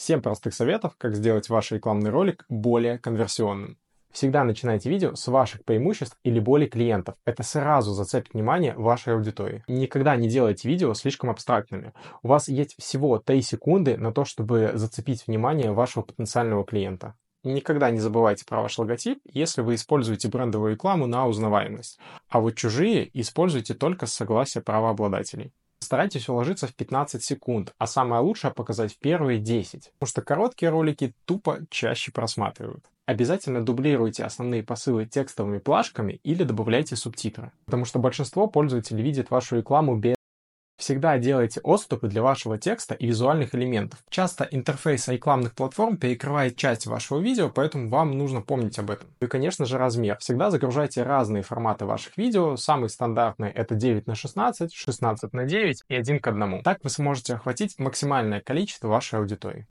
7 простых советов, как сделать ваш рекламный ролик более конверсионным. Всегда начинайте видео с ваших преимуществ или боли клиентов. Это сразу зацепит внимание вашей аудитории. Никогда не делайте видео слишком абстрактными. У вас есть всего 3 секунды на то, чтобы зацепить внимание вашего потенциального клиента. Никогда не забывайте про ваш логотип, если вы используете брендовую рекламу на узнаваемость. А вот чужие используйте только с согласия правообладателей. Старайтесь уложиться в 15 секунд, а самое лучшее показать в первые 10, потому что короткие ролики тупо чаще просматривают. Обязательно дублируйте основные посылы текстовыми плашками или добавляйте субтитры, потому что большинство пользователей видит вашу рекламу без. Всегда делайте отступы для вашего текста и визуальных элементов. Часто интерфейс рекламных платформ перекрывает часть вашего видео, поэтому вам нужно помнить об этом. И, конечно же, размер. Всегда загружайте разные форматы ваших видео. Самые стандартные — это 9:16, 16:9 и 1:1. Так вы сможете охватить максимальное количество вашей аудитории.